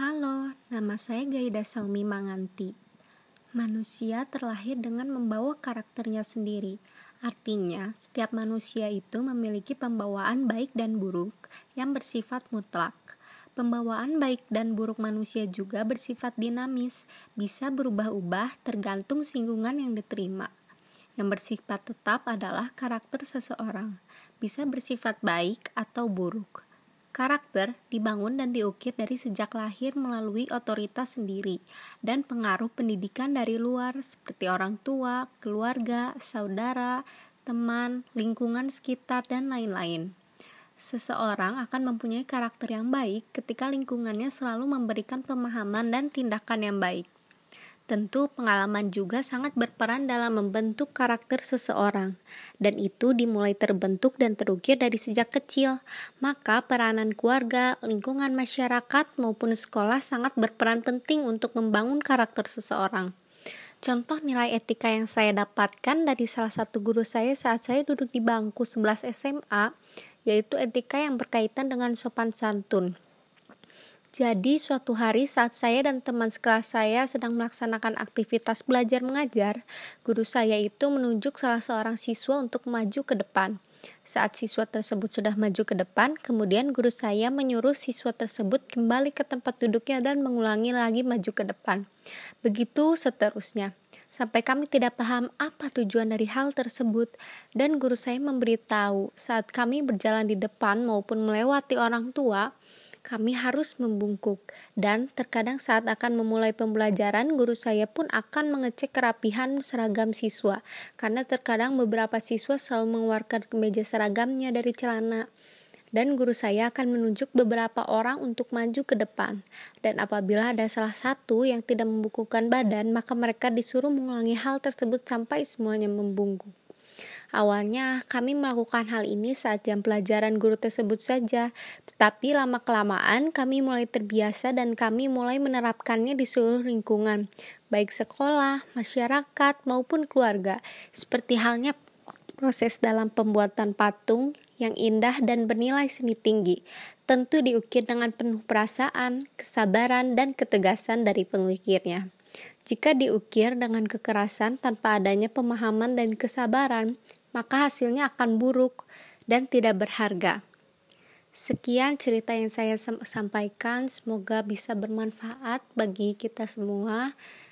Halo, nama saya Gaida Saumi Manganti. Manusia terlahir dengan membawa karakternya sendiri. Artinya, setiap manusia itu memiliki pembawaan baik dan buruk yang bersifat mutlak. Pembawaan baik dan buruk manusia juga bersifat dinamis, bisa berubah-ubah tergantung singgungan yang diterima. Yang bersifat tetap adalah karakter seseorang, bisa bersifat baik atau buruk. Karakter dibangun dan diukir dari sejak lahir melalui otoritas sendiri dan pengaruh pendidikan dari luar seperti orang tua, keluarga, saudara, teman, lingkungan sekitar, dan lain-lain. Seseorang akan mempunyai karakter yang baik ketika lingkungannya selalu memberikan pemahaman dan tindakan yang baik. Tentu pengalaman juga sangat berperan dalam membentuk karakter seseorang, dan itu dimulai terbentuk dan terukir dari sejak kecil. Maka peranan keluarga, lingkungan masyarakat, maupun sekolah sangat berperan penting untuk membangun karakter seseorang. Contoh nilai etika yang saya dapatkan dari salah satu guru saya saat saya duduk di bangku 11 SMA, yaitu etika yang berkaitan dengan sopan santun. Jadi suatu hari saat saya dan teman sekelas saya sedang melaksanakan aktivitas belajar mengajar, guru saya itu menunjuk salah seorang siswa untuk maju ke depan. Saat siswa tersebut sudah maju ke depan, kemudian guru saya menyuruh siswa tersebut kembali ke tempat duduknya dan mengulangi lagi maju ke depan. Begitu seterusnya. Sampai kami tidak paham apa tujuan dari hal tersebut, dan guru saya memberitahu saat kami berjalan di depan maupun melewati orang tua, kami harus membungkuk, dan terkadang saat akan memulai pembelajaran, guru saya pun akan mengecek kerapihan seragam siswa, karena terkadang beberapa siswa selalu mengeluarkan kemeja seragamnya dari celana, dan guru saya akan menunjuk beberapa orang untuk maju ke depan, dan apabila ada salah satu yang tidak membungkukkan badan, maka mereka disuruh mengulangi hal tersebut sampai semuanya membungkuk. Awalnya kami melakukan hal ini saat jam pelajaran guru tersebut saja, tetapi lama-kelamaan kami mulai terbiasa dan kami mulai menerapkannya di seluruh lingkungan, baik sekolah, masyarakat, maupun keluarga, seperti halnya proses dalam pembuatan patung yang indah dan bernilai seni tinggi, tentu diukir dengan penuh perasaan, kesabaran, dan ketegasan dari pengukirnya. Jika diukir dengan kekerasan tanpa adanya pemahaman dan kesabaran, maka hasilnya akan buruk dan tidak berharga. Sekian cerita yang saya sampaikan, semoga bisa bermanfaat bagi kita semua.